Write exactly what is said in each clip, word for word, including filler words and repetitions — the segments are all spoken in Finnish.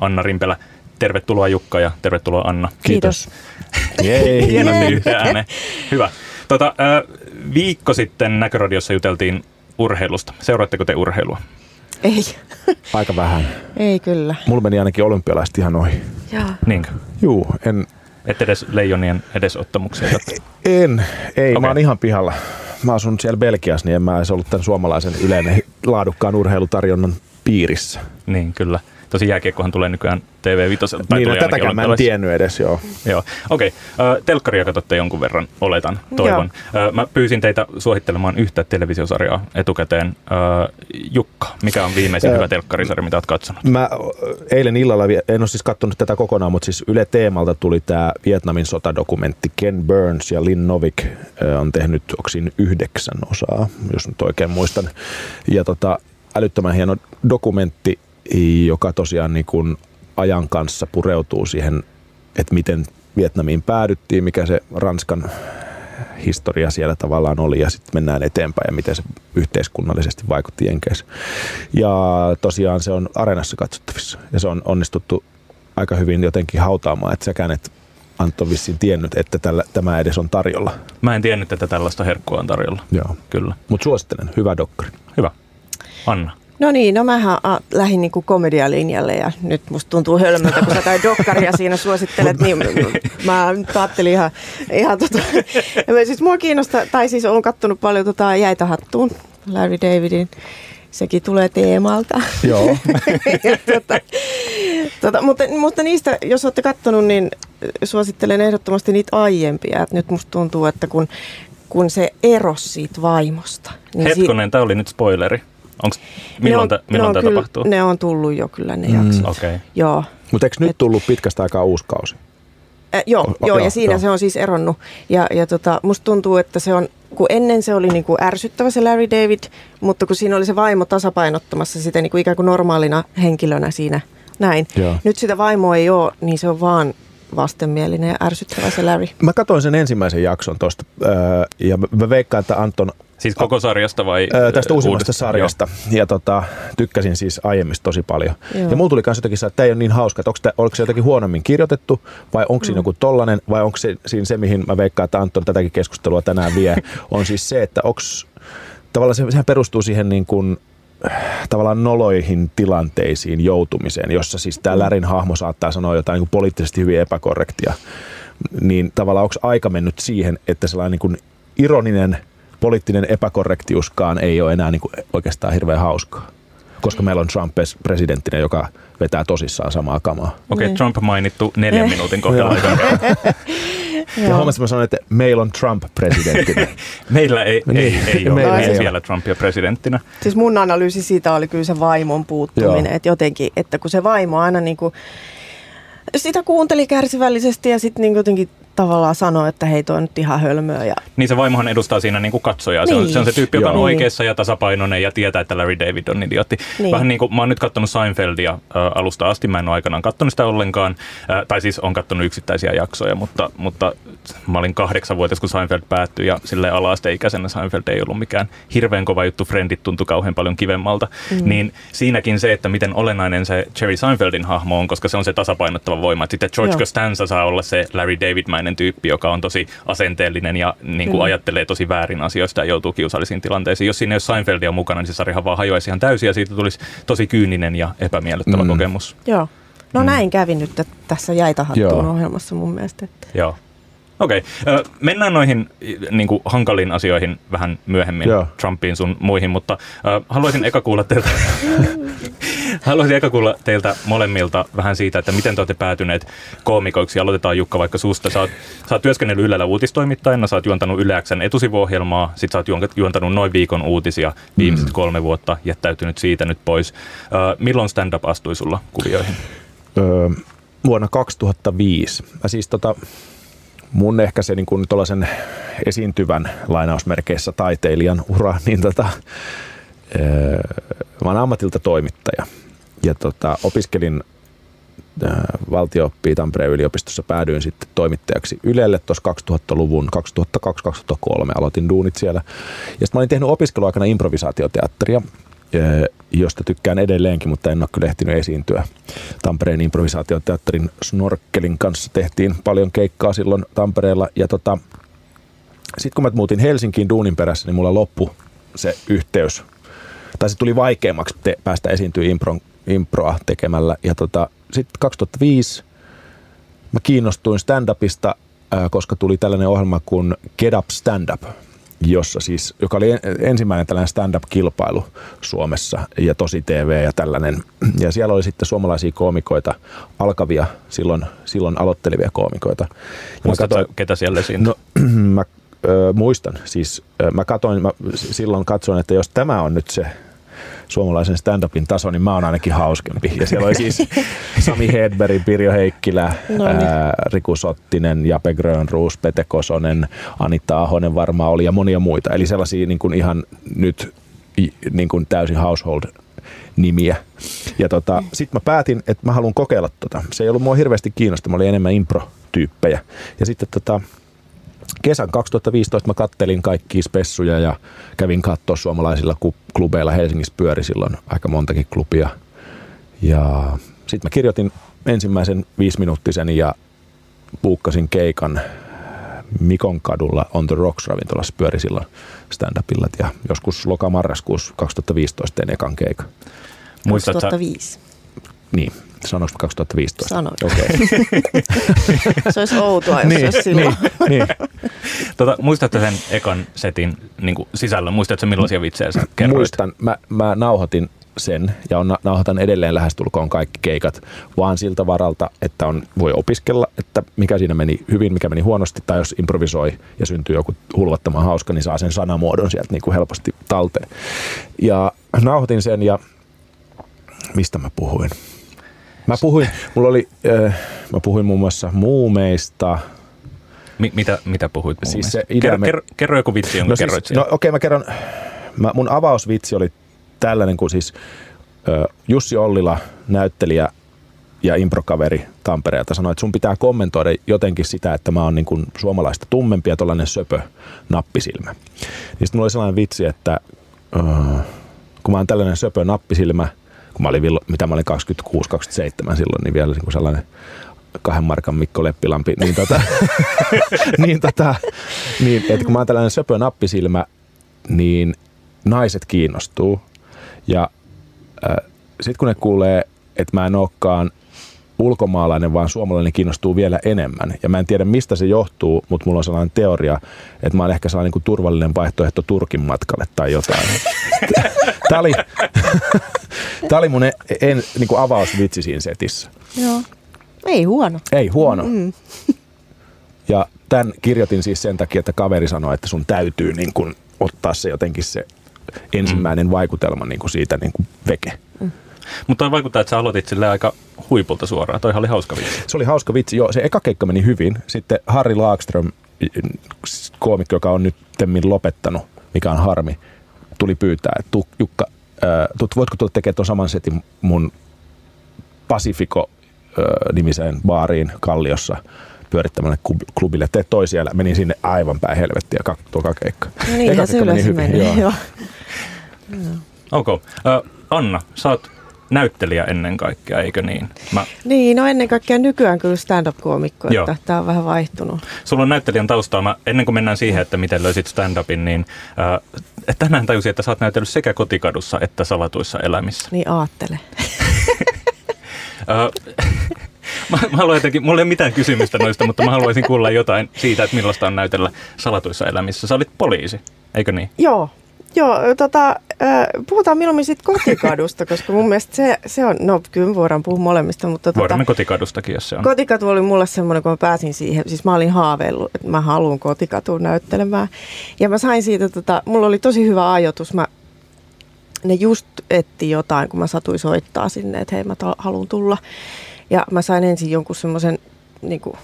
Anna Rimpelä. Tervetuloa Jukka ja tervetuloa Anna. Kiitos. Kiitos. Hienosti yhteen ääneen. Hyvä. Tota, viikko sitten Näköradiossa juteltiin urheilusta. Seuraatteko te urheilua? Ei. Aika vähän. Ei kyllä. Mulla meni ainakin olympialaiset ihan ohi. Jaa. Niinkö? Juu, en... Et edes leijonien edesottamuksia? En, ei. Okay. Mä oon ihan pihalla. Mä asun siellä Belgiassa, niin en mä edes ollut tämän suomalaisen yleinen laadukkaan urheilutarjonnan piirissä. Niin, kyllä. Tosi jääkiekkohan tulee nykyään T V viisi. Niin, no, tätäkään mä en tiennyt edes, joo. Joo, okei. Okay. Telkkaria katsotte jonkun verran, oletan, toivon. Joo. Mä pyysin teitä suosittelemaan yhtä televisiosarjaa etukäteen. Jukka, mikä on viimeisin hyvä telkkarisarja, mitä oot katsonut? Mä eilen illalla, en ole siis katsonut tätä kokonaan, mutta siis Yle Teemalta tuli tämä Vietnamin sotadokumentti. Ken Burns ja Lynn Novick on tehnyt, onko siinä yhdeksän osaa, jos nyt oikein muistan. Ja tota, älyttömän hieno dokumentti, joka tosiaan niin kuin ajan kanssa pureutuu siihen, että miten Vietnamiin päädyttiin, mikä se Ranskan historia siellä tavallaan oli, ja sitten mennään eteenpäin ja miten se yhteiskunnallisesti vaikutti Jenkeissä. Ja tosiaan se on Areenassa katsottavissa, ja se on onnistuttu aika hyvin jotenkin hautaamaan, että säkään et Antto vissiin tiennyt, että tällä, tämä edes on tarjolla. Mä en tiennyt, että tällaista herkkua on tarjolla. Joo, kyllä. Mutta suosittelen, hyvä dokkari. Hyvä. Anna. No niin, no mähän a, lähdin niin kuin komedialinjalle ja nyt musta tuntuu hölmöltä, kun sä kai dokkaria siinä suosittelet, niin mä nyt ajattelin ihan, ihan tota, siis mua kiinnostaa, tai siis olen kattonut paljon tota Jäitä hattuun, Larry Davidin, sekin tulee Teemalta. Joo. tota, tota, mutta, mutta niistä, jos olette kattonut, niin suosittelen ehdottomasti niitä aiempia, että nyt musta tuntuu, että kun, kun se erosi siitä vaimosta. Niin Hetkonen, si- tämä oli nyt spoileri. Onko milloin tämä tapahtuu? Ne on tullut jo kyllä ne jaksot. Mm. Okay. Joo. Mutta eikö nyt tullut pitkästä aikaa uusi kausi? Äh, joo, o, joo, joo, ja siinä joo. Se on siis eronnut. Ja, ja tota, musta tuntuu, että se on, kun ennen se oli niinku ärsyttävä se Larry David, mutta kun siinä oli se vaimo tasapainottamassa sitä niinku ikään kuin normaalina henkilönä siinä näin. Joo. Nyt sitä vaimoa ei ole, niin se on vaan vastenmielinen ja ärsyttävä se Larry. Mä katsoin sen ensimmäisen jakson tuosta ja mä veikkaan, että Anton... Siis koko sarjasta vai? Öö, tästä uusimmasta sarjasta. Joo. Ja tota, tykkäsin siis aiemmista tosi paljon. Joo. Ja mulla tuli myös jotenkin, että tämä ei ole niin hauska, että onko tämä, oliko se jotenkin huonommin kirjoitettu, vai onko siinä mm. joku tollainen, vai onko se, siinä se, mihin mä veikkaan, että Anton tätäkin keskustelua tänään vie, on siis se, että onko, tavallaan se, sehän perustuu siihen niin kuin, tavallaan noloihin tilanteisiin joutumiseen, jossa siis tämä Lärin hahmo saattaa sanoa jotain niin kuin poliittisesti hyvin epäkorrektia. Niin tavallaan onko aika mennyt siihen, että sellainen niin kuin ironinen, poliittinen epäkorrektiuskaan ei ole enää niin kuin oikeastaan hirveän hauskaa, koska meillä on Trump presidenttinä, joka vetää tosissaan samaa kamaa. Okei, okay, Trump mainittu neljän minuutin kohdalla. Ja huomasin, mä sanoin, että meillä on Trump presidenttinä. Meillä ei, ei, ei, ei ole, meillä ei ole vielä Trumpia presidenttinä. Siis mun analyysi siitä oli kyllä se vaimon puuttuminen, että jotenkin, että kun se vaimo aina niin kuin sitä kuunteli kärsivällisesti ja sitten niin jotenkin tavallaan sanoi, että hei, toi on nyt ihan hölmöä. Ja... Niin se vaimohan edustaa siinä niin kuin katsojaa. Niin. Se, on, se on se tyyppi, joka on oikeassa ja tasapainoinen ja tietää, että Larry David on idiootti. Niin. Vähän niin kuin mä oon nyt katsonut Seinfeldia äh, alusta asti. Mä en ole aikanaan katsonut sitä ollenkaan. Äh, tai siis on katsonut yksittäisiä jaksoja, mutta, mutta mä olin kahdeksanvuotias, kun Seinfeld päättyi. Ja silleen ala-asteikäisenä Seinfeld ei ollut mikään hirveän kova juttu. Friendit tuntui kauhean paljon kivemmalta. Mm. Niin siinäkin se, että miten olennainen se Jerry Seinfeldin hahmo on, koska se on se tasapainottava voima. Et sitten George Costanza saa olla se Larry David-mäinen tyyppi, joka on tosi asenteellinen ja niin kuin mm. ajattelee tosi väärin asioista ja joutuu kiusallisiin tilanteisiin. Jos siinä ei ole Seinfeldia mukana, niin se sarjahan vaan hajoaisi ihan täysin ja siitä tulisi tosi kyyninen ja epämiellyttävä mm. kokemus. Joo. No mm. näin kävi nyt tässä Jäitä hattuun ohjelmassa mun mielestä. Joo. Okei. Okay. Mennään noihin niin kuin hankaliin asioihin vähän myöhemmin, Joo. Trumpiin sun muihin, mutta äh, haluaisin eka kuulla teiltä... Haluaisin eka kuulla teiltä molemmilta vähän siitä, että miten te olette päätyneet koomikoiksi. Aloitetaan Jukka vaikka susta. Sä oot, sä oot työskennellyt Ylellä uutistoimittajana, sä oot juontanut Yle X:n etusivuohjelmaa, sit sä oot juontanut Noin viikon uutisia viimeiset kolme vuotta, jättäytynyt siitä nyt pois. Äh, milloin stand-up astui sulla kuvioihin? Öö, vuonna kaksituhattaviisi. Mä siis tota... Mun ehkä se niin kuin tuollaisen esiintyvän lainausmerkeissä taiteilijan ura, niin tota, öö, mä oon ammatilta toimittaja ja tota, opiskelin öö, valtio-oppia Tampereen yliopistossa, päädyin sitten toimittajaksi Ylelle tuossa kaksituhattaluvun, kaksituhattakaksi kaksituhattakolme aloitin duunit siellä ja sitten mä olin tehnyt opiskeluaikana improvisaatioteatteria josta tykkään edelleenkin, mutta en ole kyllä ehtinyt esiintyä. Tampereen improvisaatioteatterin Snorkkelin kanssa tehtiin paljon keikkaa silloin Tampereella. Ja tota, sitten kun mä muutin Helsinkiin duunin perässä, niin mulla loppui se yhteys. Tai se tuli vaikeammaksi te- päästä esiintyä impron, improa tekemällä. Ja tota, sitten kaksituhattaviisi mä kiinnostuin stand-upista, äh, koska tuli tällainen ohjelma kuin Get Up Stand Up, jossa siis, joka oli ensimmäinen tällainen stand-up-kilpailu Suomessa ja Tosi T V ja tällainen. Ja siellä oli sitten suomalaisia koomikoita, alkavia, silloin, silloin aloittelevia koomikoita. Muistatko, katsoin, ketä siellä esiin? No, mä ö, muistan. Siis ö, mä, katsoin, mä silloin katsoin, että jos tämä on nyt se suomalaisen stand-upin taso, niin mä oon ainakin hauskempi. Ja siellä oli siis Sami Hedberg, Pirjo Heikkilä, no niin. ää, Riku Sottinen, Jape Grönroos, Pete Kosonen, Anitta Ahonen varmaan oli ja monia muita. Eli sellaisia niin kuin ihan nyt niin kuin täysin household-nimiä. Ja tota, sit mä päätin, että mä haluan kokeilla tota. Se ei ollut mua hirveästi kiinnostavaa, mä olin enemmän impro-tyyppejä. Ja sitten tota... Kesän kaksituhattaviisitoista mä kattelin kaikkia spessuja ja kävin katsoa suomalaisilla klubeilla. Helsingissä pyöri silloin aika montakin klubia. Ja sit mä kirjoitin ensimmäisen viisiminuuttisen ja buukkasin keikan Mikon kadulla On the Rocks -ravintolassa, pyöri silloin stand-upillat. Ja joskus loka-marraskuussa kaksituhattaviisitoista tein ekan keikan. kaksituhattaviisi Niin. Sanoinko mä kaksituhattaviisitoista? Sanoin. Okei. Okay. Se olisi outoa, jos niin, olisi silloin. Niin, niin. Tota, muistatko sen ekan setin niin kuin sisällön? Muistatko millaisia vitsejä sä kerroit? Muistan. Mä, mä nauhoitin sen ja on, nauhoitan edelleen lähestulkoon kaikki keikat, vaan siltä varalta, että on, voi opiskella, että mikä siinä meni hyvin, mikä meni huonosti, tai jos improvisoi ja syntyy joku hulvattoman hauska, niin saa sen sanamuodon sieltä niin kuin helposti talteen. Ja nauhoitin sen ja mistä mä puhuin? Mä puhuin, mulla oli, äh, mä puhuin muun muassa muumeista. Mi- mitä, mitä puhuit muumeista? Siis idea- kerro, kerro joku vitsi, jonka no kerroit siis, no okei, okay, mä kerron. Mä, mun avausvitsi oli tällainen, kun siis äh, Jussi Ollila, näyttelijä ja improkaveri Tampereelta, sanoi, että sun pitää kommentoida jotenkin sitä, että mä oon niin kuin suomalaista tummempi ja tollainen söpö nappisilmä. Niin sit mulla oli sellainen vitsi, että äh, kun mä oon tällainen söpö nappisilmä, Mä olin, mitä mä olin kaksikymmentäkuusi kaksikymmentäseitsemän silloin, niin vielä sellainen kahden markan Mikko Leppilampi. Niin tota, niin tota, niin, että kun mä oon tällainen söpö nappisilmä, niin naiset kiinnostuu. Ja äh, sit kun ne kuulee, että mä en olekaan ulkomaalainen, vaan suomalainen, kiinnostuu vielä enemmän. Ja mä en tiedä, mistä se johtuu, mutta mulla on sellainen teoria, että mä oon ehkä sellainen niin turvallinen vaihtoehto Turkin matkalle tai jotain. Tää oli, tää oli mun en, en, niin kuin avausvitsi siinä setissä. Joo. Ei huono. Ei huono. Mm. Ja tämän kirjoitin siis sen takia, että kaveri sanoi, että sun täytyy niin kuin ottaa se jotenkin se ensimmäinen vaikutelma niin kuin siitä niin kuin veke. Mm. Mutta toi vaikuttaa, että sä aloitit silleen aika huipulta suoraan. Toihan oli hauska vitsi. Se oli hauska vitsi, joo. Se eka keikka meni hyvin. Sitten Harri Laakström, koomikko, joka on nyt temmin lopettanut, mikä on harmi, tuli pyytää, että tu, Jukka, ää, tu, voitko tulla tekemään tuon saman setin mun Pacifico-nimiseen baariin Kalliossa pyörittämälle klubille. Tee toi siellä. Menin sinne aivan päin helvettiä, kak, tuo keikka. No niin, eka keikka meni hyvin. Meni, joo. Joo. No. Okei. Okay. Uh, Anna, sä oot näyttelijä ennen kaikkea, eikö niin? Mä... Niin, no ennen kaikkea nykyään kyllä stand-up-koomikko, että tää on vähän vaihtunut. Sulla on näyttelijän taustaa. Mä, ennen kuin mennään siihen, että miten löysit stand-upin, niin äh, tänään tajusin, että sä oot näytellyt sekä Kotikadussa että Salatuissa elämissä. Niin, aattele. mä, mä haluan jotenkin, mulla ei ole mitään kysymystä noista, mutta mä haluaisin kuulla jotain siitä, että millaista on näytellä Salatuissa elämissä. Sä olit poliisi, eikö niin? Joo. Joo, tota, puhutaan milloin sitten Kotikadusta, koska mun mielestä se, se on, no kyllä voidaan puhua molemmista, mutta... Voidaan tota, me Kotikadustakin, jos se on. Kotikatu oli mulle semmoinen, kun mä pääsin siihen, siis mä olin haaveillut, että mä haluan Kotikatuun näyttelemään. Ja mä sain siitä, tota, mulla oli tosi hyvä ajoitus, mä, ne just etti jotain, kun mä satuin soittaa sinne, että hei mä ta- haluan tulla. Ja mä sain ensin jonkun semmoisen niinku,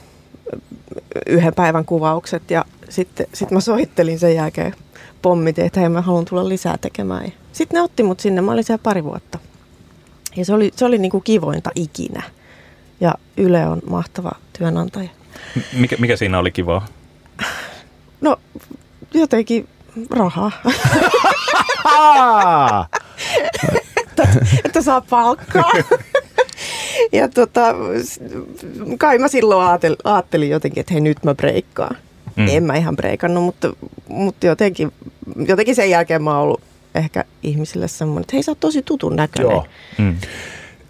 yhden päivän kuvaukset ja sitten sit mä soittelin sen jälkeen. Pommit, että hei, mä haluan tulla lisää tekemään. Sitten ne otti mut sinne, mä olin siellä pari vuotta. Ja se oli, se oli niinku kivointa ikinä. Ja Yle on mahtava työnantaja. Mikä, mikä siinä oli kivaa? No, jotenkin rahaa. että, että saa palkkaa. Ja tota, kai mä silloin ajattelin, ajattelin jotenkin, että hei, nyt mä breikkaan. Mm. En mä ihan breikannut, mutta, mutta jotenkin, jotenkin sen jälkeen mä oon ollut ehkä ihmisille semmoinen, että hei, sä oot tosi tutun näköinen. Joo. Mm.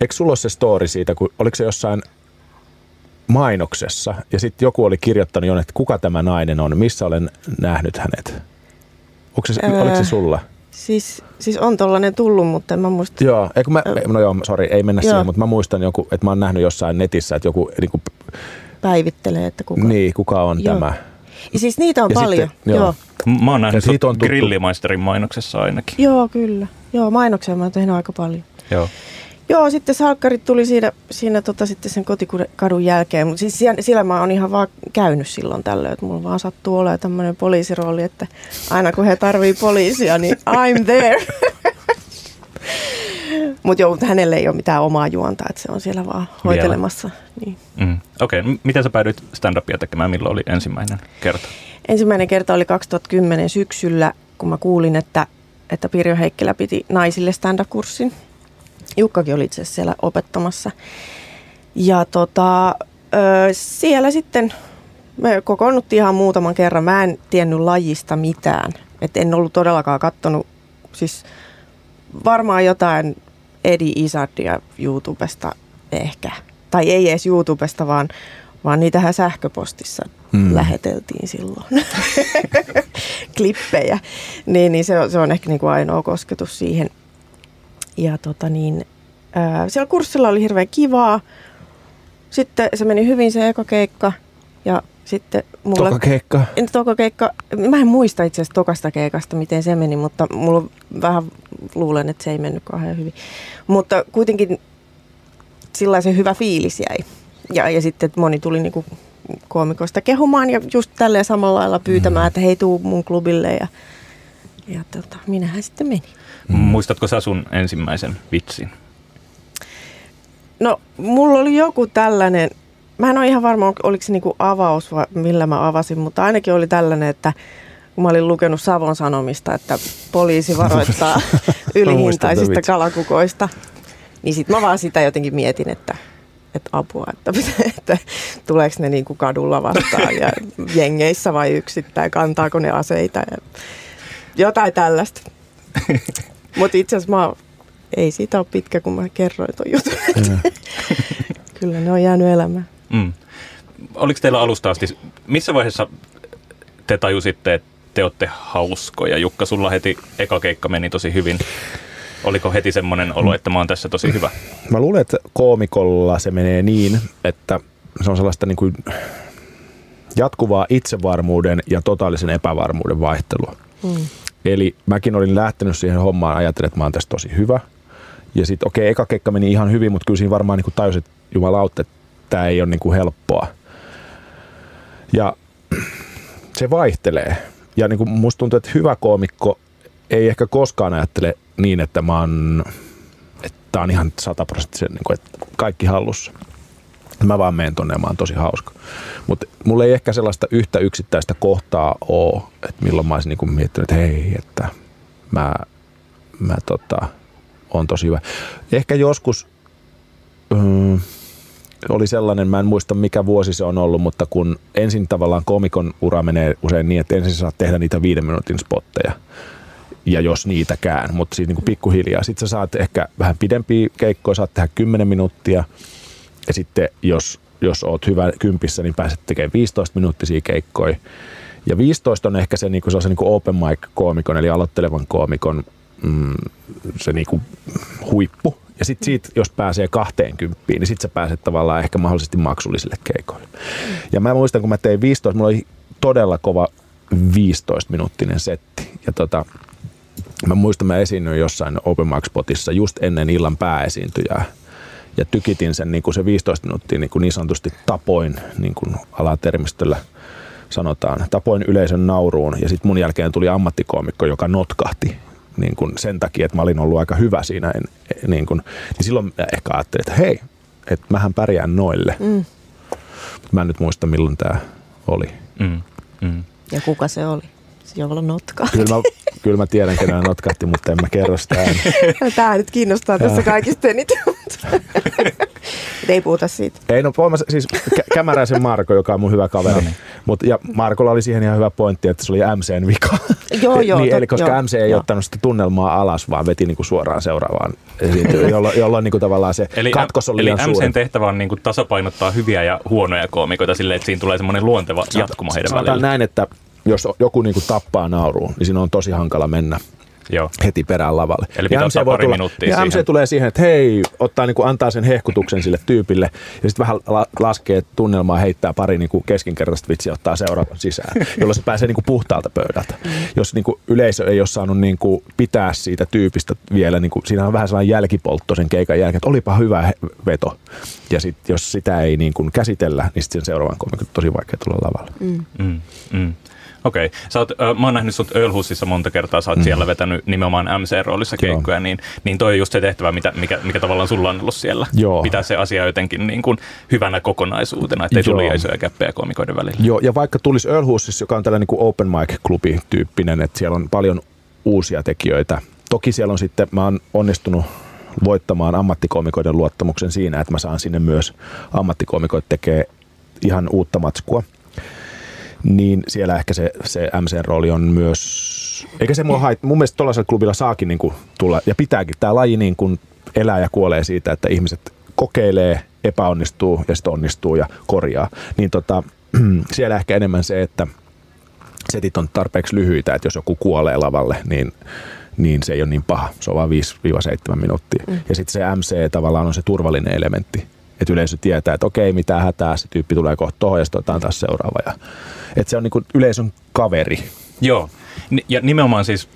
Eikö sulla ole se story siitä, kun oliko se jossain mainoksessa ja sitten joku oli kirjoittanut jonne, että kuka tämä nainen on, missä olen nähnyt hänet? Se, öö, oliko se sulla? Siis, siis on tollainen tullut, mutta en mä muista. Joo, eikö mä, öö. no joo, sori, ei mennä joo. siihen, mutta mä muistan joku, että mä oon nähnyt jossain netissä, että joku niin kuin, päivittelee, että kuka, niin, kuka on joo. tämä. Ja siis niitä on ja paljon. Sitten, joo. Mä oon nähnyt grillimaisterin mainoksessa ainakin. Joo, kyllä. Joo, mainoksia mä oon tehnyt aika paljon. Joo. Joo, sitten salkkarit tuli siinä, siinä tota, sitten sen kotikadun jälkeen, mutta siis siellä, siellä mä oon ihan vaan käynyt silloin tällöin, että mulla vaan sattuu olemaan tämmöinen poliisirooli, että aina kun he tarvii poliisia, niin I'm there. Mutta joo, hänelle ei ole mitään omaa juontaa, että se on siellä vaan hoitelemassa. Niin. Mm. Okei, okay. Miten sä päädyit stand-upia tekemään, milloin oli ensimmäinen kerta? Ensimmäinen kerta oli kaksituhattakymmenen syksyllä, kun mä kuulin, että, että Pirjo Heikkilä piti naisille stand-up-kurssin. Jukkakin oli itse asiassa siellä opettamassa. Ja tota, siellä sitten me kokoonnuttiin ihan muutaman kerran. Mä en tiennyt lajista mitään. Et en ollut todellakaan kattonut, siis varmaan jotain Eddie Izzardia YouTubesta ehkä. Tai ei edes YouTubesta, vaan, vaan niitähän sähköpostissa mm. läheteltiin silloin. Klippejä. Niin, niin se, on, se on ehkä niin kuin ainoa kosketus siihen. Ja tota niin, ää, siellä kurssilla oli hirveän kivaa. Sitten se meni hyvin se eka keikka ja sitten mulla... Toka keikka? Toka keikka. Mä en muista itse asiassa tokasta keikasta, miten se meni, mutta mulla vähän luulen, että se ei mennyt kauhean hyvin. Mutta kuitenkin sillaisen hyvä fiilis jäi. Ja, ja sitten moni tuli niinku koomikoista kehumaan ja just tälleen samalla lailla pyytämään, että hei, tuu mun klubille ja... Ja tota, minähän sitten menin. Mm. Muistatko sä sun ensimmäisen vitsin? No, mulla oli joku tällainen, mä en ole ihan varma, oliko se niinku avaus vai millä mä avasin, mutta ainakin oli tällainen, että kun mä olin lukenut Savon Sanomista, että poliisi varoittaa ylihintaisista kalakukoista, niin sit mä vaan sitä jotenkin mietin, että, että apua, että, että tuleeko ne niinku kadulla vastaan ja jengeissä vai yksittäin, kantaako ne aseita ja... Jotain tällaista. Mutta itse asiassa mä, ei siitä ole pitkä, kun mä kerroin ton jutun. Kyllä ne on jäänyt elämään. Mm. Oliko teillä alusta asti, missä vaiheessa te tajusitte, että te olette hauskoja? Jukka, sulla heti eka keikka meni tosi hyvin. Oliko heti semmoinen olo, että mä oon tässä tosi hyvä? Mä luulen, että koomikolla se menee niin, että se on sellaista niin kuin jatkuvaa itsevarmuuden ja totaalisen epävarmuuden vaihtelua. Mm. Eli mäkin olin lähtenyt siihen hommaan ajatellen, että mä oon tässä tosi hyvä. Ja sitten okei, okay, eka keikka meni ihan hyvin, mutta kyllä siinä varmaan niin tajusin, että jumalautta, että tämä ei ole niin kuin helppoa. Ja se vaihtelee. Ja niin kuin musta tuntuu, että hyvä koomikko ei ehkä koskaan ajattele niin, että mä oon, että tää on ihan sataprosenttisen, niin kuin, että kaikki hallussa. Mä vaan menen tonne ja mä oon tosi hauska. Mutta mulla ei ehkä sellaista yhtä yksittäistä kohtaa ole, että milloin mä olisin niinku miettinyt, että hei, että mä, mä tota, oon tosi hyvä. Ehkä joskus mm, oli sellainen, mä en muista mikä vuosi se on ollut, mutta kun ensin tavallaan komikon ura menee usein niin, että ensin sä saat tehdä niitä viiden minuutin spotteja. Ja jos niitäkään, mutta siis niinku pikkuhiljaa. Sitten sä saat ehkä vähän pidempiä keikkoja, saat tehdä kymmenen minuuttia. Ja sitten jos, jos oot hyvä kympissä, niin pääset tekemään viisitoista minuuttisia keikkoja. Ja viisitoista on ehkä se, niin kuin, se on se niin kuin open mic-koomikon, eli aloittelevan koomikon mm, se niin kuin huippu. Ja sitten siitä, jos pääsee kaksikymmentä, niin sitten sä pääset tavallaan ehkä mahdollisesti maksullisille keikoille. Ja mä muistan, kun mä tein viisitoista, mulla oli todella kova viisitoista minuuttinen setti. Ja tota, mä muistan, mä esiinnyin jossain open mic-spotissa just ennen illan pääesiintyjää. Ja tykitin sen niin kuin se viisitoista minuuttia niin, kuin niin sanotusti tapoin, niin kuin alatermistöllä sanotaan, tapoin yleisön nauruun. Ja sitten mun jälkeen tuli ammattikoomikko, joka notkahti niin kuin sen takia, että mä olin ollut aika hyvä siinä. Niin, kuin, niin silloin mä ehkä ajattelin, että hei, että mähän pärjään noille. Mm. Mä en nyt muista, milloin tää oli. Mm. Mm. Ja kuka se oli, jolla notkahti? Kyllä mä Kyllä mä tiedän, kenellä notkahti, mutta en mä kerro sitä ääni. Tää nyt kiinnostaa tässä kaikista eniten. Ei puhuta siitä. Ei, no mä, siis kä- Kämäräisen Marko, joka on mun hyvä kaveri. No. Mut, ja Markolla oli siihen ihan hyvä pointti, että se oli M C:n vika. Joo, joo. Niin, tot, eli koska joo, M C ei joo. ottanut sitä tunnelmaa alas, vaan veti niinku suoraan seuraavaan esiintyyn, jolloin, jolloin niinku tavallaan se eli katkos oli liian suuri. Eli M C:n tehtävä on niinku tasapainottaa hyviä ja huonoja koomikoita silleen, että siinä tulee semmoinen luonteva jatkuma heidän välillä. Sanotaan näin, että jos joku niinku tappaa nauruun, niin siinä on tosi hankala mennä. Joo. Heti perään lavalle. Eli pitää ottaa pari minuuttia siihen. Ja M C tulee siihen, että hei, ottaa, niin kuin antaa sen hehkutuksen sille tyypille ja sitten vähän la- laskee tunnelmaa, heittää pari niin kuin keskinkertaista vitsiä, ottaa seuraavan sisään, jolloin se pääsee niin kuin puhtaalta pöydältä. Mm. Jos niin kuin yleisö ei ole saanut niin kuin pitää siitä tyypistä vielä, niin kuin, siinä on vähän sellainen jälkipoltto sen keikan jälkeen, että olipa hyvä veto. Ja sit, jos sitä ei niin kuin käsitellä, niin sitten sen seuraavan komikon tosi vaikea tulla lavalle. Mm. Mm. Mm. Okei. Okay. Mä oon nähnyt sut Earl Hussissa monta kertaa, sä oot mm. siellä vetänyt nimenomaan M C-roolissa keikkoja, niin, niin toi on just se tehtävä, mitä, mikä, mikä tavallaan sulla on ollut siellä. Joo. Pitää se asia jotenkin niin kuin hyvänä kokonaisuutena, ettei tule isoja käppejä koomikoiden välillä. Joo, ja vaikka tulisi Earl Hussissa, joka on tällainen niin kuin open mic-klubi tyyppinen, että siellä on paljon uusia tekijöitä. Toki siellä on sitten, mä oon onnistunut voittamaan ammattikoomikoiden luottamuksen siinä, että mä saan sinne myös ammattikoomikoit tekee ihan uutta matskua. Niin siellä ehkä se, se M C-rooli on myös, eikä se mua haittaa. Mun mielestä tuollaisella klubilla saakin niin kuin tulla, ja pitääkin. Tämä laji niin kuin elää ja kuolee siitä, että ihmiset kokeilee, epäonnistuu ja sitten onnistuu ja korjaa. Niin tota, siellä ehkä enemmän se, että setit on tarpeeksi lyhyitä, että jos joku kuolee lavalle, niin, niin se ei ole niin paha. Se on vaan viisi seitsemän minuuttia. Mm. Ja sitten se M C tavallaan on se turvallinen elementti. Että yleisö tietää, että okei, mitään hätää, se tyyppi tulee kohta tohon ja sitten otetaan taas seuraava. Ja, että se on niinku yleisön kaveri. Joo, ja nimenomaan siis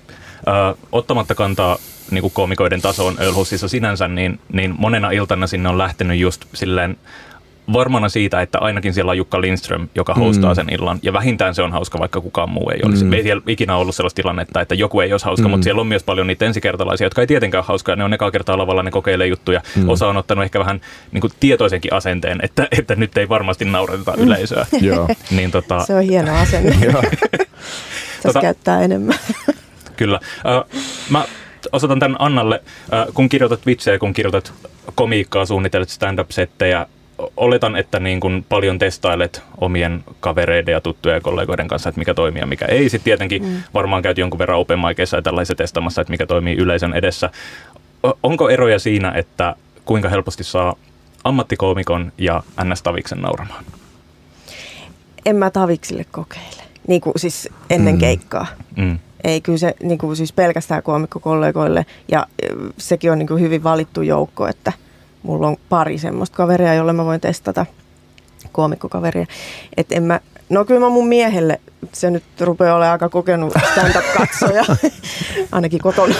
äh, ottamatta kantaa niinku koomikoiden tasoon Earl Hussissa sinänsä, niin, niin monena iltana sinne on lähtenyt just silleen varmana siitä, että ainakin siellä on Jukka Lindström, joka hostaa mm. sen illan. Ja vähintään se on hauska, vaikka kukaan muu ei olisi. Mm. Me ei siellä ikinä ollut sellaista tilannetta, että joku ei olisi hauska, mm. mutta siellä on myös paljon niitä ensikertalaisia, jotka ei tietenkään ole hauskaa. Ne on ekaa kertaa lavalla, ne kokeilee juttuja. Mm. Osa on ottanut ehkä vähän niin kuin tietoisenkin asenteen, että, että nyt ei varmasti naurateta mm. yleisöä. Niin, tota... Se on hieno asenne. Saisi käyttää enemmän. Kyllä. Uh, mä osoitan tämän Annalle. Uh, kun kirjoitat vitsejä, kun kirjoitat komiikkaa, suunnittelet stand-up-settejä, oletan, että niin kun paljon testailet omien kavereiden ja tuttujen ja kollegoiden kanssa, että mikä toimii ja mikä ei. Sitten tietenkin mm. varmaan käyt jonkun verran open micissa ja tällaisia testaamassa, että mikä toimii yleisön edessä. Onko eroja siinä, että kuinka helposti saa ammattikoomikon ja N S-taviksen nauramaan? En mä taviksille kokeile, niin kuin siis ennen mm. keikkaa. Mm. Ei, kyllä se niin kuin siis pelkästään koomikkokollegoille ja sekin on niin kuin hyvin valittu joukko, että mulla on pari semmoista kaveria, jolle mä voin testata, koomikkokaveria. Et en mä, no kyllä mä mun miehelle, se nyt rupeaa olemaan aika kokenut stand-up-katsoja, ainakin kotona,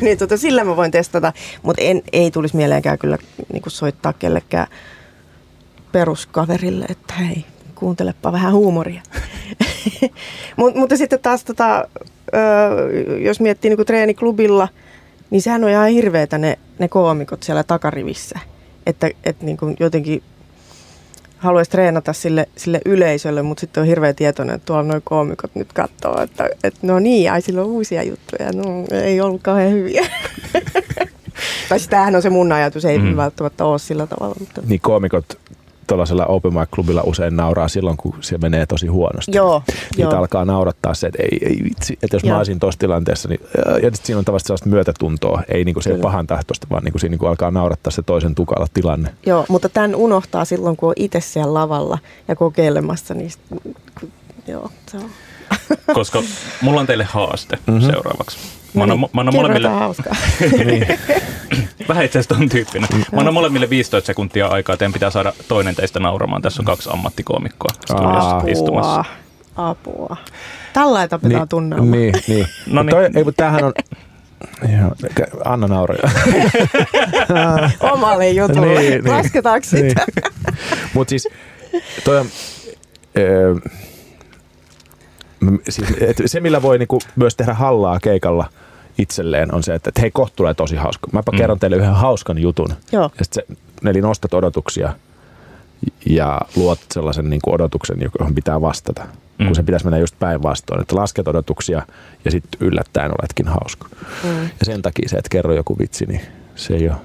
niin tota, sillä mä voin testata. Mutta ei tulisi mieleenkään kyllä niinku soittaa kellekään peruskaverille, että hei, kuuntelepa vähän huumoria. Mut, mutta sitten taas, tota, jos miettii niinku treeniklubilla, niin sehän on ihan hirveetä ne, ne koomikot siellä takarivissä, että et niin kuin jotenkin haluaisi treenata sille, sille yleisölle, mutta sitten on hirveä tietoinen, että tuolla nuo koomikot nyt katsoo, että et no niin, ai sillä on uusia juttuja, no ei ollut kauhean hyviä. Tai sitähän on se mun ajatus, ei mm. välttämättä ole sillä tavalla. Mutta... Niin koomikot tuollaisella open mic-klubilla usein nauraa silloin, kun se menee tosi huonosti. Joo, niitä jo. alkaa naurattaa se, että, ei, ei, vitsi, että jos joo. mä olisin tuossa tilanteessa, niin ja siinä on tavallaan sellaista myötätuntoa, ei niin kuin se pahan tahtoista, vaan niin kuin siinä niin kuin alkaa naurattaa se toisen tukala tilanne. Joo, mutta tämän unohtaa silloin, kun on itse siellä lavalla ja kokeilemassa niistä. Joo, se on. Koska mulla on teille haaste mm-hmm. seuraavaksi. Mä annan, mä annan molemmille... hauskaa. niin. Vähän itse asiassa ton tyyppinen. Mä annan molemmille viisitoista sekuntia aikaa. Teidän pitää saada toinen teistä nauramaan. Tässä on kaksi ammattikoomikkoa studiossa Apua. istumassa. Apua. Tällä etappi pitää niin, tunnelmaa. Niin, niin. No niin. Toi, ei, mutta tämähän on... Joo, anna nauroja. Omalle jutulle. Niin, lasketaanko niin, sitä? Niin. Mutta siis toi on... Öö, Siis, se, millä voi niinku myös tehdä hallaa keikalla itselleen, on se, että et hei, kohta tulee tosi hauska. Mäpä mm. kerron teille yhden hauskan jutun. Joo. Ja sitten eli nostat odotuksia ja luot sellaisen niinku odotuksen, johon pitää vastata. kun mm. se pitäisi mennä just päinvastoin, että lasket odotuksia ja sitten yllättäen oletkin hauska. Mm. Ja sen takia se, että kerro joku vitsi, niin se ei ole.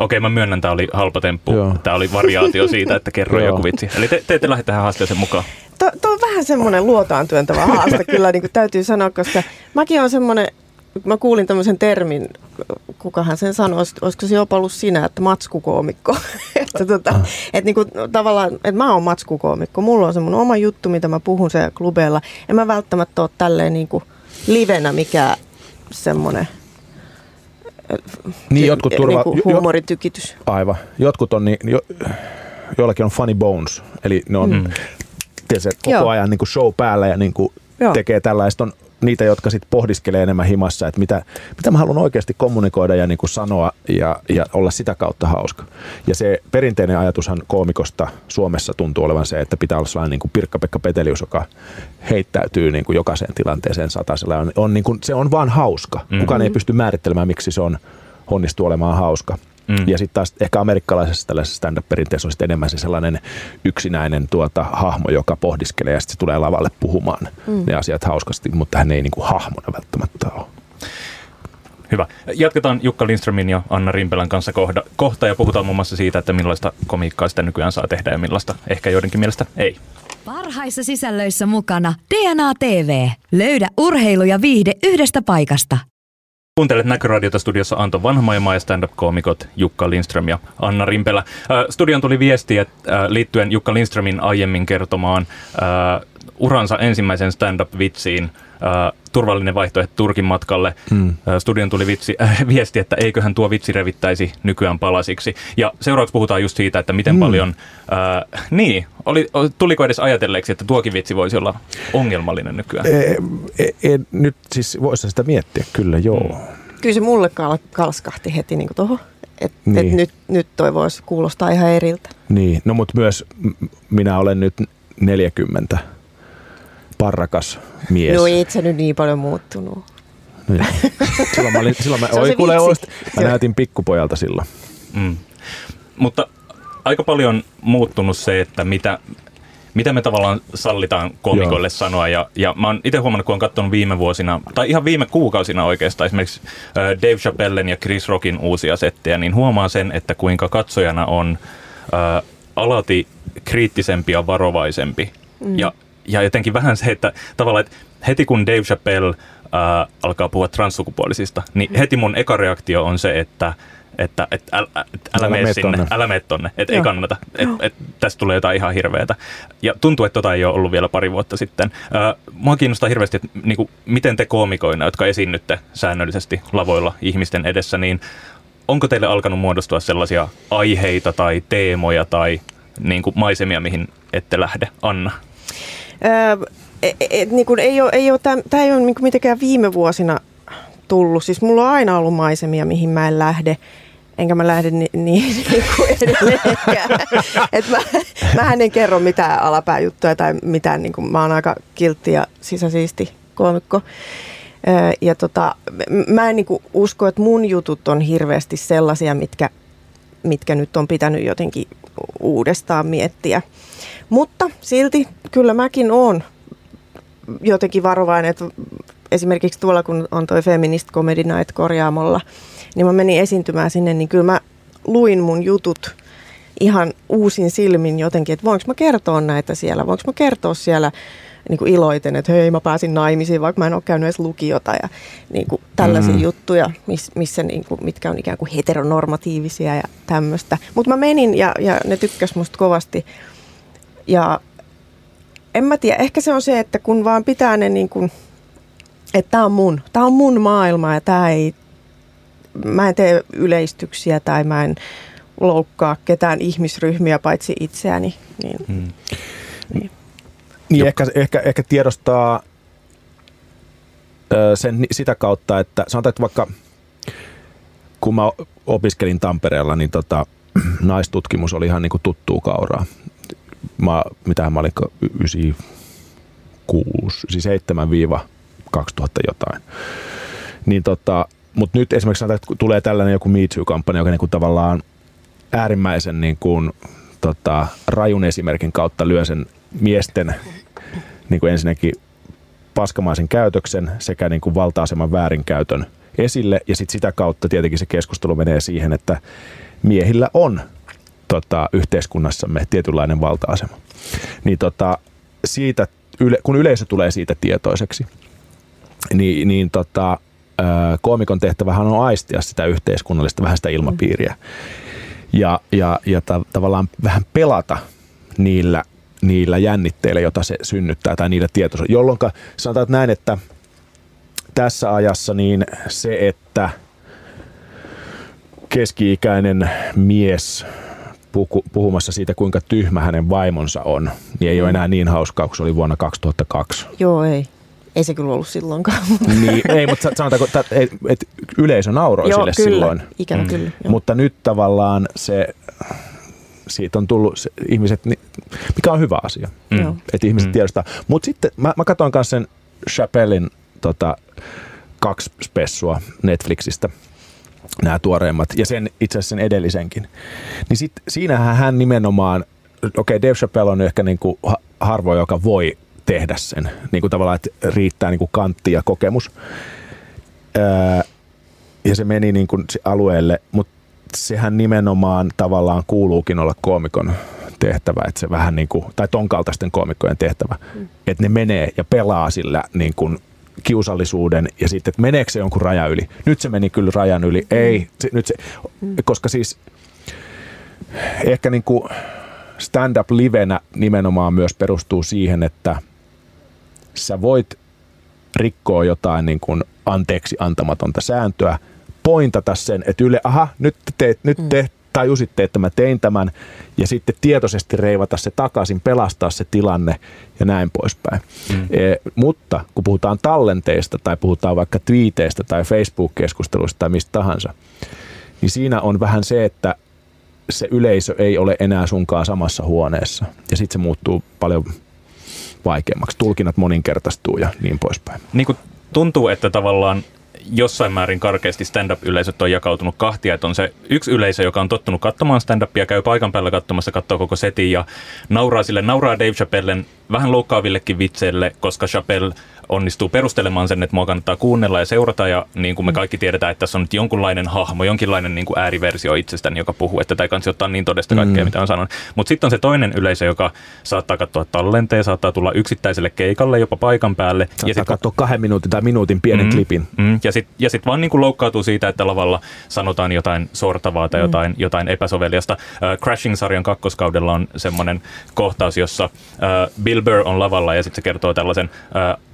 Okei, mä myönnän, tämä oli halpa temppu. Tämä oli variaatio siitä, että kerro joku vitsi. Eli te, te ette lähde tähän haasteeseen mukaan. Tuo to on vähän semmoinen luotaan työntävä haaste kyllä, niin kuin täytyy sanoa, koska mäkin on semmoinen, mä kuulin tämmöisen termin, kukahan sen sanoi, olisiko se jopa ollut sinä, että matskukoomikko. että tota, ah. et niinku, tavallaan, että mä oon matskukoomikko, mulla on se mun oma juttu, mitä mä puhun siellä klubeilla. En mä välttämättä ole tälleen niinku livenä mikään semmoinen niin, jotkut turva, niinku huumoritykitys. Jo, aivan. Jotkut on, niin, jo, joillakin on funny bones, eli ne on mm. tietysti, koko Joo. ajan niinku show päällä ja niinku tekee tällaista on. Niitä, jotka sitten pohdiskelee enemmän himassa, että mitä, mitä mä haluan oikeasti kommunikoida ja niin kuin sanoa ja, ja olla sitä kautta hauska. Ja se perinteinen ajatushan koomikosta Suomessa tuntuu olevan se, että pitää olla sellainen niin kuin Pirkka-Pekka Petelius, joka heittäytyy niin kuin jokaiseen tilanteeseen satasella. On, on niin kuin, se on vaan hauska. Mm-hmm. Kukaan ei pysty määrittelemään, miksi se on onnistuu olemaan hauska. Mm. Ja sitten taas ehkä amerikkalaisessa tällaisessa stand-up-perinteessä on sitten enemmän se sellainen yksinäinen tuota, hahmo, joka pohdiskelee ja sitten se tulee lavalle puhumaan mm. ne asiat hauskasti, mutta hän ei niin kuin hahmona välttämättä ole. Hyvä. Jatketaan Jukka Lindströmin ja Anna Rimpelän kanssa kohda, kohta ja puhutaan muun muassa siitä, että millaista komiikkaa sitä nykyään saa tehdä ja millaista ehkä joidenkin mielestä ei. Parhaissa sisällöissä mukana D N A T V. Löydä urheilu ja viihde yhdestä paikasta. Kuuntelet Näköradiota, studiossa Anto Vanhamaailma ja stand-up-koomikot Jukka Lindström ja Anna Rimpelä. Äh, studion tuli viestiä äh, liittyen Jukka Lindströmin aiemmin kertomaan äh, uransa ensimmäisen stand-up-vitsiin, äh, turvallinen vaihtoehto Turkin matkalle. Mm. Äh, studion tuli vitsi, äh, viesti, että eiköhän tuo vitsi revittäisi nykyään palasiksi. Ja seuraavaksi puhutaan just siitä, että miten mm. paljon, äh, niin, oli, tuliko edes ajatelleeksi, että tuokin vitsi voisi olla ongelmallinen nykyään? E, e, e, nyt siis voisi sitä miettiä, kyllä joo. Mm. Kyllä se mulle kal- kalskahti heti niin kuin tuohon. Että niin. et nyt, nyt toi voisi kuulostaa ihan eriltä. Niin, no mutta myös m- minä olen nyt neljäkymmentä. Parrakas mies. No ei itse nyt niin paljon muuttunut. No, silloin mä, olin, silloin mä, oi, kuule, mä näytin pikkupojalta silloin. Mm. Mutta aika paljon muuttunut se, että mitä, mitä me tavallaan sallitaan koomikoille sanoa. Ja, ja mä oon itse huomannut, kun oon katsonut viime vuosina, tai ihan viime kuukausina oikeastaan, esimerkiksi Dave Chappellen ja Chris Rockin uusia settejä, niin huomaa sen, että kuinka katsojana on ä, alati kriittisempi ja varovaisempi. Mm. Ja Ja jotenkin vähän se, että tavallaan, että heti kun Dave Chappelle ää, alkaa puhua transsukupuolisista, niin heti mun eka reaktio on se, että, että, että älä, älä mene sinne, tonne. älä mene tonne, että ei kannata, että et, tästä tulee jotain ihan hirveätä. Ja tuntuu, että tota ei ole ollut vielä pari vuotta sitten. Ää, mua kiinnostaa hirveästi, että niin kuin, miten te koomikoina, jotka esiinnytte säännöllisesti lavoilla ihmisten edessä, niin onko teille alkanut muodostua sellaisia aiheita tai teemoja tai niin kuin maisemia, mihin ette lähde? Anna. Öö, et, et, niin kun ei ole, ei ole, tämä ei ole niin mitenkään viime vuosina tullut. Siis mulla on aina ollut maisemia, mihin mä en lähde. Enkä mä lähde niin ni, ni kuin edelleenkään. Et mä, mähän en kerro mitään alapääjuttuja tai mitään. Niin kun mä oon aika kiltti ja sisäsiisti koomikko. Öö, ja tota, mä en niin kun usko, että mun jutut on hirveästi sellaisia, mitkä, mitkä nyt on pitänyt jotenkin uudestaan miettiä. Mutta silti kyllä mäkin olen jotenkin varovainen, että esimerkiksi tuolla kun on toi Feminist Comedy Night -korjaamolla, niin mä menin esiintymään sinne, niin kyllä mä luin mun jutut ihan uusin silmin jotenkin, että voinko mä kertoa näitä siellä, voinko mä kertoa siellä niin kuin iloiten, että hei mä pääsin naimisiin, vaikka mä en ole käynyt edes lukiota ja niin kuin tällaisia mm. juttuja, missä, niin kuin, mitkä on ikään kuin heteronormatiivisia ja tämmöistä. Mutta mä menin ja, ja ne tykkäs musta kovasti. Ja en mä tiedä, ehkä se on se, että kun vaan pitää ne niin kuin, että tää on mun, tää on mun maailma ja tää ei, mä en tee yleistyksiä tai mä en loukkaa ketään ihmisryhmiä paitsi itseäni. Niin, hmm. niin. niin ehkä, ehkä, ehkä tiedostaa sen sitä kautta, että sanotaan, että vaikka kun mä opiskelin Tampereella, niin tota, naistutkimus oli ihan niin kuin tuttuu kauraa. Mä, mitähän mä olin, yhdeksänkymmentäkuusi, seitsemän kaksituhatta jotain. Niin tota, mut nyt esimerkiksi sanotaan, että tulee tällainen joku Me Too-kampanja, joka niinku tavallaan äärimmäisen niin kuin, tota, rajun esimerkin kautta lyö sen miesten niin kuin ensinnäkin paskamaisen käytöksen sekä niin kuin valta-aseman väärinkäytön esille. Ja sit sitä kautta tietenkin se keskustelu menee siihen, että miehillä on tota, yhteiskunnassamme tietynlainen valta-asema. Niin tota, siitä, kun yleisö tulee siitä tietoiseksi, niin, niin tota, koomikon tehtävähän on aistia sitä yhteiskunnallista, vähän sitä ilmapiiriä. Ja, ja, ja ta, tavallaan vähän pelata niillä, niillä jännitteillä, joita se synnyttää, tai niillä tietoisuus. Jolloin sanotaan näin, että tässä ajassa niin se, että keski-ikäinen mies puhu, puhumassa siitä, kuinka tyhmä hänen vaimonsa on, niin ei mm. ole enää niin hauskaa, kun se oli vuonna kaksituhattakaksi. Joo, ei. Ei se kyllä ollut silloinkaan. Niin, ei, mutta sanotaanko, että yleisö nauroi joo, sille kyllä, silloin. Ikävä, mm. kyllä, joo. Mutta nyt tavallaan se, siitä on tullut se, ihmiset, mikä on hyvä asia, mm. että ihmiset mm. tiedostaa. Mutta sitten mä, mä katsoin myös sen Chappellen tota, kaksi spessua Netflixistä, nämä tuoreimmat, ja sen, itse asiassa sen edellisenkin. Niin sit, siinähän hän nimenomaan, okei okay, Dave Chappelle on ehkä niinku harvoin, joka voi tehdä sen. Niin kuin tavallaan, että riittää niin kuin kantti ja kokemus. Öö, ja se meni niin kuin alueelle, mutta sehän nimenomaan tavallaan kuuluukin olla koomikon tehtävä, että se vähän niin kuin, tai ton kaltaisten koomikkojen tehtävä, mm. että ne menee ja pelaa sillä niin kuin kiusallisuuden ja sitten, että meneekö se jonkun rajan yli. Nyt se meni kyllä rajan yli. Mm. Ei, se, nyt se, mm. koska siis ehkä niin kuin stand-up livenä nimenomaan myös perustuu siihen, että sä voit rikkoa jotain niin kuin anteeksi antamatonta sääntöä, pointata sen, että Yle, aha, nyt te, nyt te tajusitte, että mä tein tämän, ja sitten tietoisesti reivata se takaisin, pelastaa se tilanne ja näin poispäin. Mm. E, mutta kun puhutaan tallenteista tai puhutaan vaikka twiiteistä tai Facebook-keskusteluista tai mistä tahansa, niin siinä on vähän se, että se yleisö ei ole enää sunkaan samassa huoneessa. Ja sitten se muuttuu paljon vaikeammaksi. Tulkinnat moninkertaistuu ja niin poispäin. Niin kuin tuntuu, että tavallaan jossain määrin karkeasti stand-up-yleisöt on jakautunut kahtia. Että on se yksi yleisö, joka on tottunut katsomaan stand-upia, käy paikan päällä katsomassa, katsoo koko setin ja nauraa sille, nauraa Dave Chappellen vähän loukkaavillekin vitseille, koska Chappelle onnistuu perustelemaan sen, että mua kannattaa kuunnella ja seurata. Ja niin kuin me kaikki tiedetään, että tässä on nyt jonkunlainen hahmo, jonkinlainen niin kuin ääriversio itsestäni, joka puhuu, että tätä ei kansi ottaa niin todesta kaikkea, mm. mitä on sanonut. Mutta sitten on se toinen yleisö, joka saattaa katsoa tallenteen, saattaa tulla yksittäiselle keikalle, jopa paikan päälle. Saattaa ja sit katsoa kahden minuutin tai minuutin pienen mm, klipin. Mm, ja sitten ja sit vaan niin kuin loukkaantuu siitä, että lavalla sanotaan jotain sortavaa tai jotain, mm. jotain epäsoveliasta. Uh, Crashing-sarjan kakkoskaudella on semmoinen kohtaus, jossa uh, Bill Burr on lavalla ja sitten se kertoo tällaisen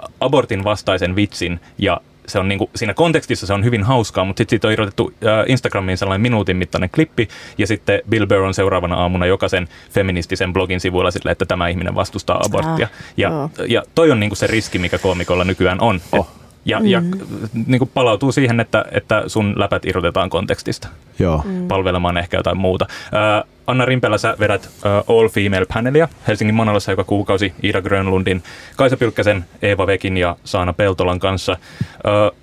uh, abortin vastaisen vitsin ja se on niinku, siinä kontekstissa se on hyvin hauskaa, mutta sitten siitä on irrotettu Instagramiin sellainen minuutin mittainen klippi ja sitten Bill Burr on seuraavana aamuna jokaisen feministisen blogin sivuilla sille, että tämä ihminen vastustaa aborttia. Ah, ja, oh. ja toi on niinku se riski, mikä koomikolla nykyään on. Oh. Ja, mm. ja niinku palautuu siihen, että, että sun läpät irrotetaan kontekstista. Joo. Mm. Palvelemaan ehkä jotain muuta. Äh, Anna Rimpelä, sä vedät uh, All Female Panelia Helsingin Manalassa joka kuukausi Ida Grönlundin, Kaisa Pylkkäsen, Eeva Vekin ja Saana Peltolan kanssa. Uh,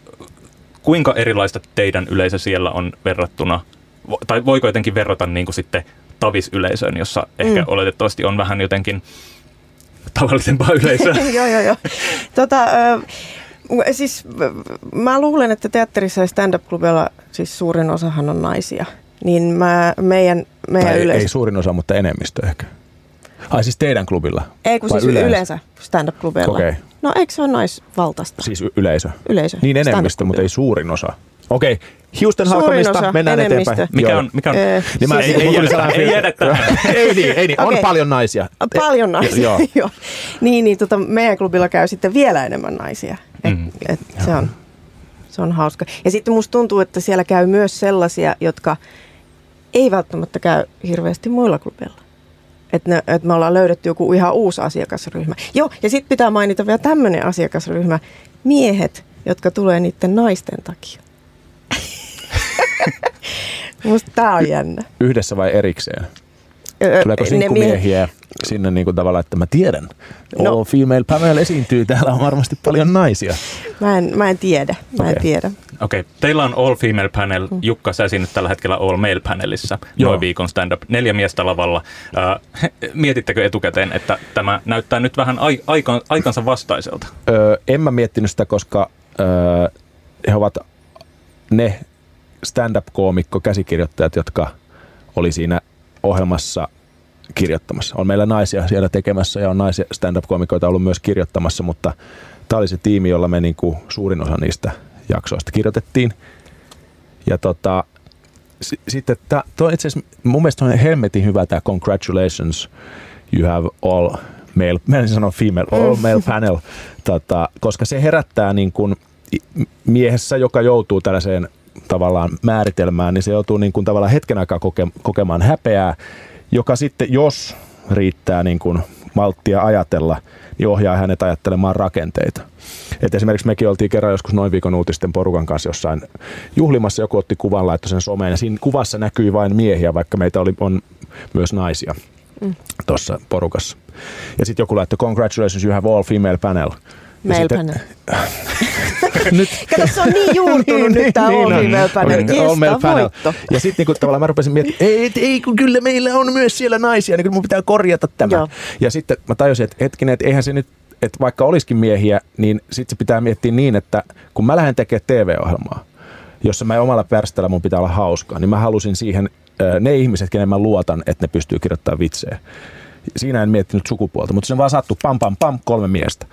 kuinka erilaista teidän yleisö siellä on verrattuna, tai voiko jotenkin verrata niin kuin sitten Tavis-yleisöön, jossa ehkä mm. oletettavasti on vähän jotenkin tavallisempaa yleisöä? Joo, joo, joo. Tota... Ö- Siis mä luulen, että teatterissa ja stand-up-klubilla siis suurin osahan on naisia, niin mä, meidän, meidän ei, yleisö... Ei suurin osa, mutta enemmistö ehkä. Ai siis teidän klubilla? Ei kun vai siis yleensä, yleensä stand-up-klubilla. Okay. No eikö se ole naisvaltaista? Siis yleisö? Yleisö. Niin enemmistö, mutta ei suurin osa. Okei, okay. Hiusten halkomista, mennään enemmistö. Eteenpäin. Mikä on? Mikä on? Ee, niin mä, siis ei ei jätetä. ei niin, ei niin. Okay. On paljon naisia. Paljon naisia, joo. jo. Niin, niin tota, meidän klubilla käy sitten vielä enemmän naisia. Et, mm. et se, on, se on hauska. Ja sitten musta tuntuu, että siellä käy myös sellaisia, jotka ei välttämättä käy hirveästi muilla klubilla. Että et me ollaan löydetty joku ihan uusi asiakasryhmä. Joo, ja sitten pitää mainita vielä tämmöinen asiakasryhmä. Miehet, jotka tulee niiden naisten takia. Musta tää on jännä. Yhdessä vai erikseen? Tuleeko sinkkumiehiä? sinne niin kuin tavallaan, että mä tiedän. No. All Female Panel esiintyy, täällä on varmasti paljon naisia. Mä en, mä en tiedä, mä okay. en tiedä. Okei, okay. Teillä on All Female Panel. Mm. Jukka, sä esiinnyt tällä hetkellä All Male Panelissa. Noin viikon stand-up, neljä miestä lavalla. Äh, mietittekö etukäteen, että tämä näyttää nyt vähän ai, aikan, aikansa vastaiselta? Öö, en mä miettinyt sitä, koska öö, he ovat ne stand-up-koomikko-käsikirjoittajat, jotka oli siinä ohjelmassa kirjoittamassa. On meillä naisia siellä tekemässä ja on naisia stand-up-koomikoita ollut myös kirjoittamassa, mutta tämä oli se tiimi, jolla me niinku suurin osa niistä jaksoista kirjoitettiin. Ja tota, s- sitten tää, toi itse asiassa mun mielestä on helmetin hyvä tämä congratulations, you have all male, mä en sano female, all male panel, tota, koska se herättää niin kun miehessä, joka joutuu tällaiseen tavallaan määritelmään, niin se joutuu niin kun tavallaan hetken aikaa koke- kokemaan häpeää, joka sitten, jos riittää niin kuin malttia ajatella, niin ohjaa hänet ajattelemaan rakenteita. Et esimerkiksi mekin oltiin kerran joskus noin viikon uutisten porukan kanssa jossain juhlimassa, joku otti kuvan, laittoi sen someen, ja siinä kuvassa näkyi vain miehiä, vaikka meitä oli, on myös naisia mm. tuossa porukassa. Ja sitten joku laittoi, congratulations, you have all female panel. Male panel. Nyt. Kato, se on niin juurtunut niin, nyt tämä niin, All Female niin, Panel. Yes, tämä on voitto. Ja sitten niin tavallaan mä rupesin miettimään, että ei kun kyllä meillä on myös siellä naisia, niin kyllä mun pitää korjata tämä. Joo. Ja sitten mä tajusin, että hetkinen, että eihän se nyt, että vaikka olisikin miehiä, niin sitten se pitää miettiä niin, että kun mä lähden tekemään T V-ohjelmaa, jossa mä omalla pärställä mun pitää olla hauskaa, niin mä halusin siihen ne ihmiset, kenen mä luotan, että ne pystyy kirjoittamaan vitsejä. Siinä en miettinyt sukupuolta, mutta se on vaan sattu pam pam pam kolme miestä.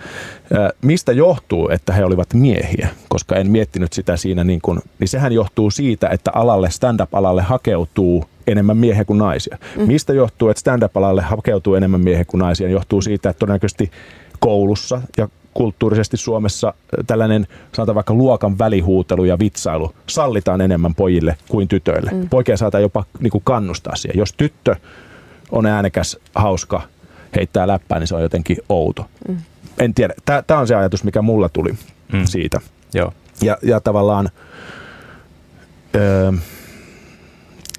Ö, mistä johtuu, että he olivat miehiä, koska en miettinyt sitä siinä niin kuin, niin sehän johtuu siitä, että alalle, stand-up-alalle hakeutuu enemmän miehiä kuin naisia. Mm. Mistä johtuu, että stand-up-alalle hakeutuu enemmän miehiä kuin naisia, johtuu siitä, että todennäköisesti koulussa ja kulttuurisesti Suomessa tällainen, sanotaan vaikka luokan välihuutelu ja vitsailu sallitaan enemmän pojille kuin tytöille. Mm. Poikia saattaa jopa niin kuin kannustaa siihen. Jos tyttö on äänekäs, hauska, heittää läppää, niin se on jotenkin outo. Mm. En tiedä. Tämä on se ajatus, mikä mulla tuli mm. siitä. Joo. Ja, ja tavallaan, öö,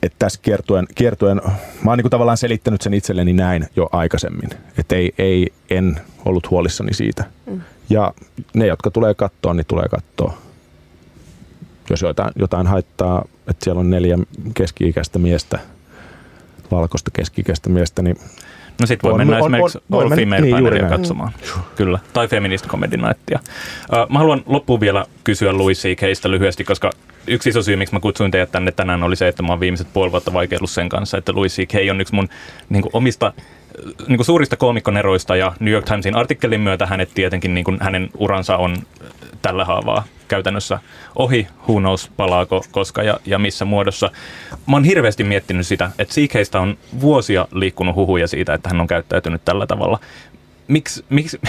että tässä kiertuen, kiertuen, mä oon niinku tavallaan selittänyt sen itselleni näin jo aikaisemmin. Että ei, ei, en ollut huolissani siitä. Mm. Ja ne, jotka tulee katsoa, niin tulee katsoa. Jos jotain, jotain haittaa, että siellä on neljä keski-ikäistä miestä, valkoista keski-ikäistä miestä, niin no sit voi on, mennä on, esimerkiksi on, on, All Female niin, Panelia katsomaan. Mm. Kyllä. Tai Feminist Comedy Nightia. Uh, mä haluan loppuun vielä kysyä Louis C K:stä lyhyesti, koska yksi iso syy, miksi mä kutsuin teidät tänne tänään, oli se, että mä oon viimeiset puoli vuotta vaikeillut sen kanssa, että Louis C K on yksi mun niin kuin omista niin kuin suurista koomikkoneroista, ja New York Timesin artikkelin myötä hänet tietenkin, niin kuin hänen uransa on tällä haavaa käytännössä ohi, who knows, palaako, koska ja, ja missä muodossa. Mä oon hirveästi miettinyt sitä, että C K:stä on vuosia liikkunut huhuja siitä, että hän on käyttäytynyt tällä tavalla. Miks, miksi,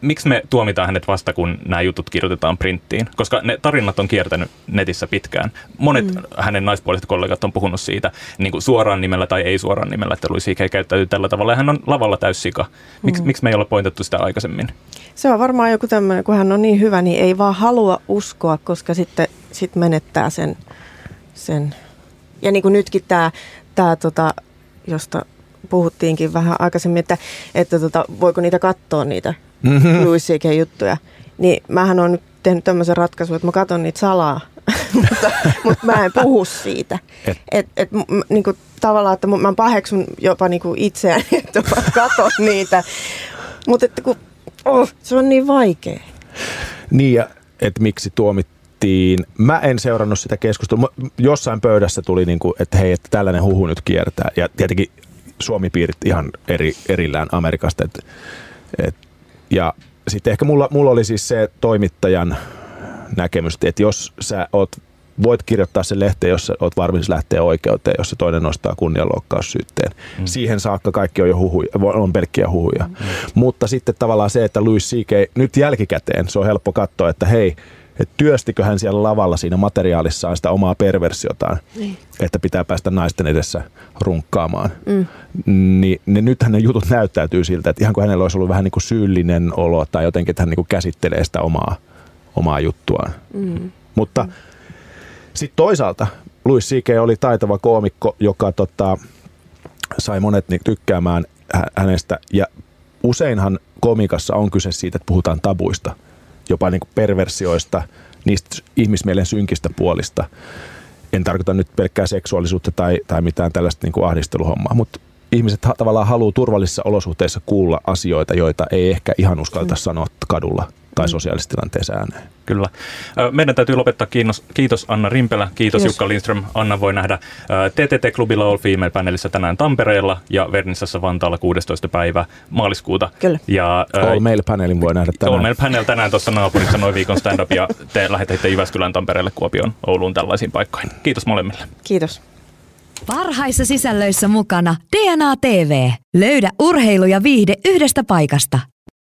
miksi me tuomitaan hänet vasta, kun nämä jutut kirjoitetaan printtiin? Koska ne tarinat on kiertänyt netissä pitkään. Monet mm. hänen naispuoliset kollegat on puhunut siitä niin kuin suoraan nimellä tai ei suoraan nimellä, että Louis C K käyttäytyy tällä tavalla ja hän on lavalla täyssika. Miks, mm. Miksi me ei olla pointattu sitä aikaisemmin? Se on varmaan joku tämmöinen, kun hän on niin hyvä, niin ei vaan halua uskoa, koska sitten sit menettää sen, sen. Ja niin kuin nytkin tämä, tää tota, josta puhuttiinkin vähän aikaisemmin, että, että tota, voiko niitä katsoa niitä mm-hmm. Louis C K-juttuja. Niin mähän olen nyt tehnyt tämmöisen ratkaisun, että mä katson niitä salaa, mutta, mutta mä en puhu siitä. Et. Et, et, niinku, tavallaan, että mä paheksun jopa niinku itseään, että mä katson niitä. Mutta oh, se on niin vaikea. Niin ja että miksi tuomittiin. Mä en seurannut sitä keskustelua. Jossain pöydässä tuli, niinku, että hei, että tällainen huhu nyt kiertää. Ja tietenkin Suomi-piirit ihan eri, erillään Amerikasta. Et, et, ja sitten ehkä mulla, mulla oli siis se toimittajan näkemys, että jos sä oot, voit kirjoittaa sen lehteen, jos sä oot varmasti lähteä oikeuteen, jos se toinen nostaa kunnianloukkaussyytteen. Mm. Siihen saakka kaikki on jo huhuja, on pelkkiä huhuja. Mm. Mutta sitten tavallaan se, että Louis C K, nyt jälkikäteen se on helppo katsoa, että hei, että työstikö hän siellä lavalla siinä materiaalissaan sitä omaa perversiotaan, niin, että pitää päästä naisten edessä runkkaamaan. Mm. Niin ne, nythän ne jutut näyttäytyy siltä, että ihan kuin hänellä olisi ollut vähän niin kuin syyllinen olo tai jotenkin, että hän niin kuin käsittelee sitä omaa, omaa juttuaan. Mm. Mutta mm. sitten toisaalta Louis C K oli taitava koomikko, joka tota, sai monet tykkäämään hänestä. Ja useinhan komikassa on kyse siitä, että puhutaan tabuista, jopa niin kuin perversioista, niistä ihmismielen synkistä puolista. En tarkoita nyt pelkkää seksuaalisuutta tai, tai mitään tällaista niin kuin ahdisteluhommaa, mutta ihmiset tavallaan haluaa turvallisissa olosuhteissa kuulla asioita, joita ei ehkä ihan uskalta mm. sanoa kadulla tai sosiaalisessa tilanteessa ääneen. Kyllä. Meidän täytyy lopettaa. Kiitos Anna Rimpelä, kiitos yes. Jukka Lindström. Anna voi nähdä T T T-klubilla All Female Panelissa tänään Tampereella ja Vernissässä Vantaalla kuudestoista päivä maaliskuuta. Kyllä. Ja, All Male Panelin voi nähdä tänään. All Male Panel tänään tuossa naapurissa noin viikon stand-up ja te lähetätte Jyväskylän, Tampereelle, Kuopioon, Ouluun tällaisiin paikkoihin. Kiitos molemmille. Kiitos. Parhaissa sisällöissä mukana D N A T V. Löydä urheilu ja viihde yhdestä paikasta.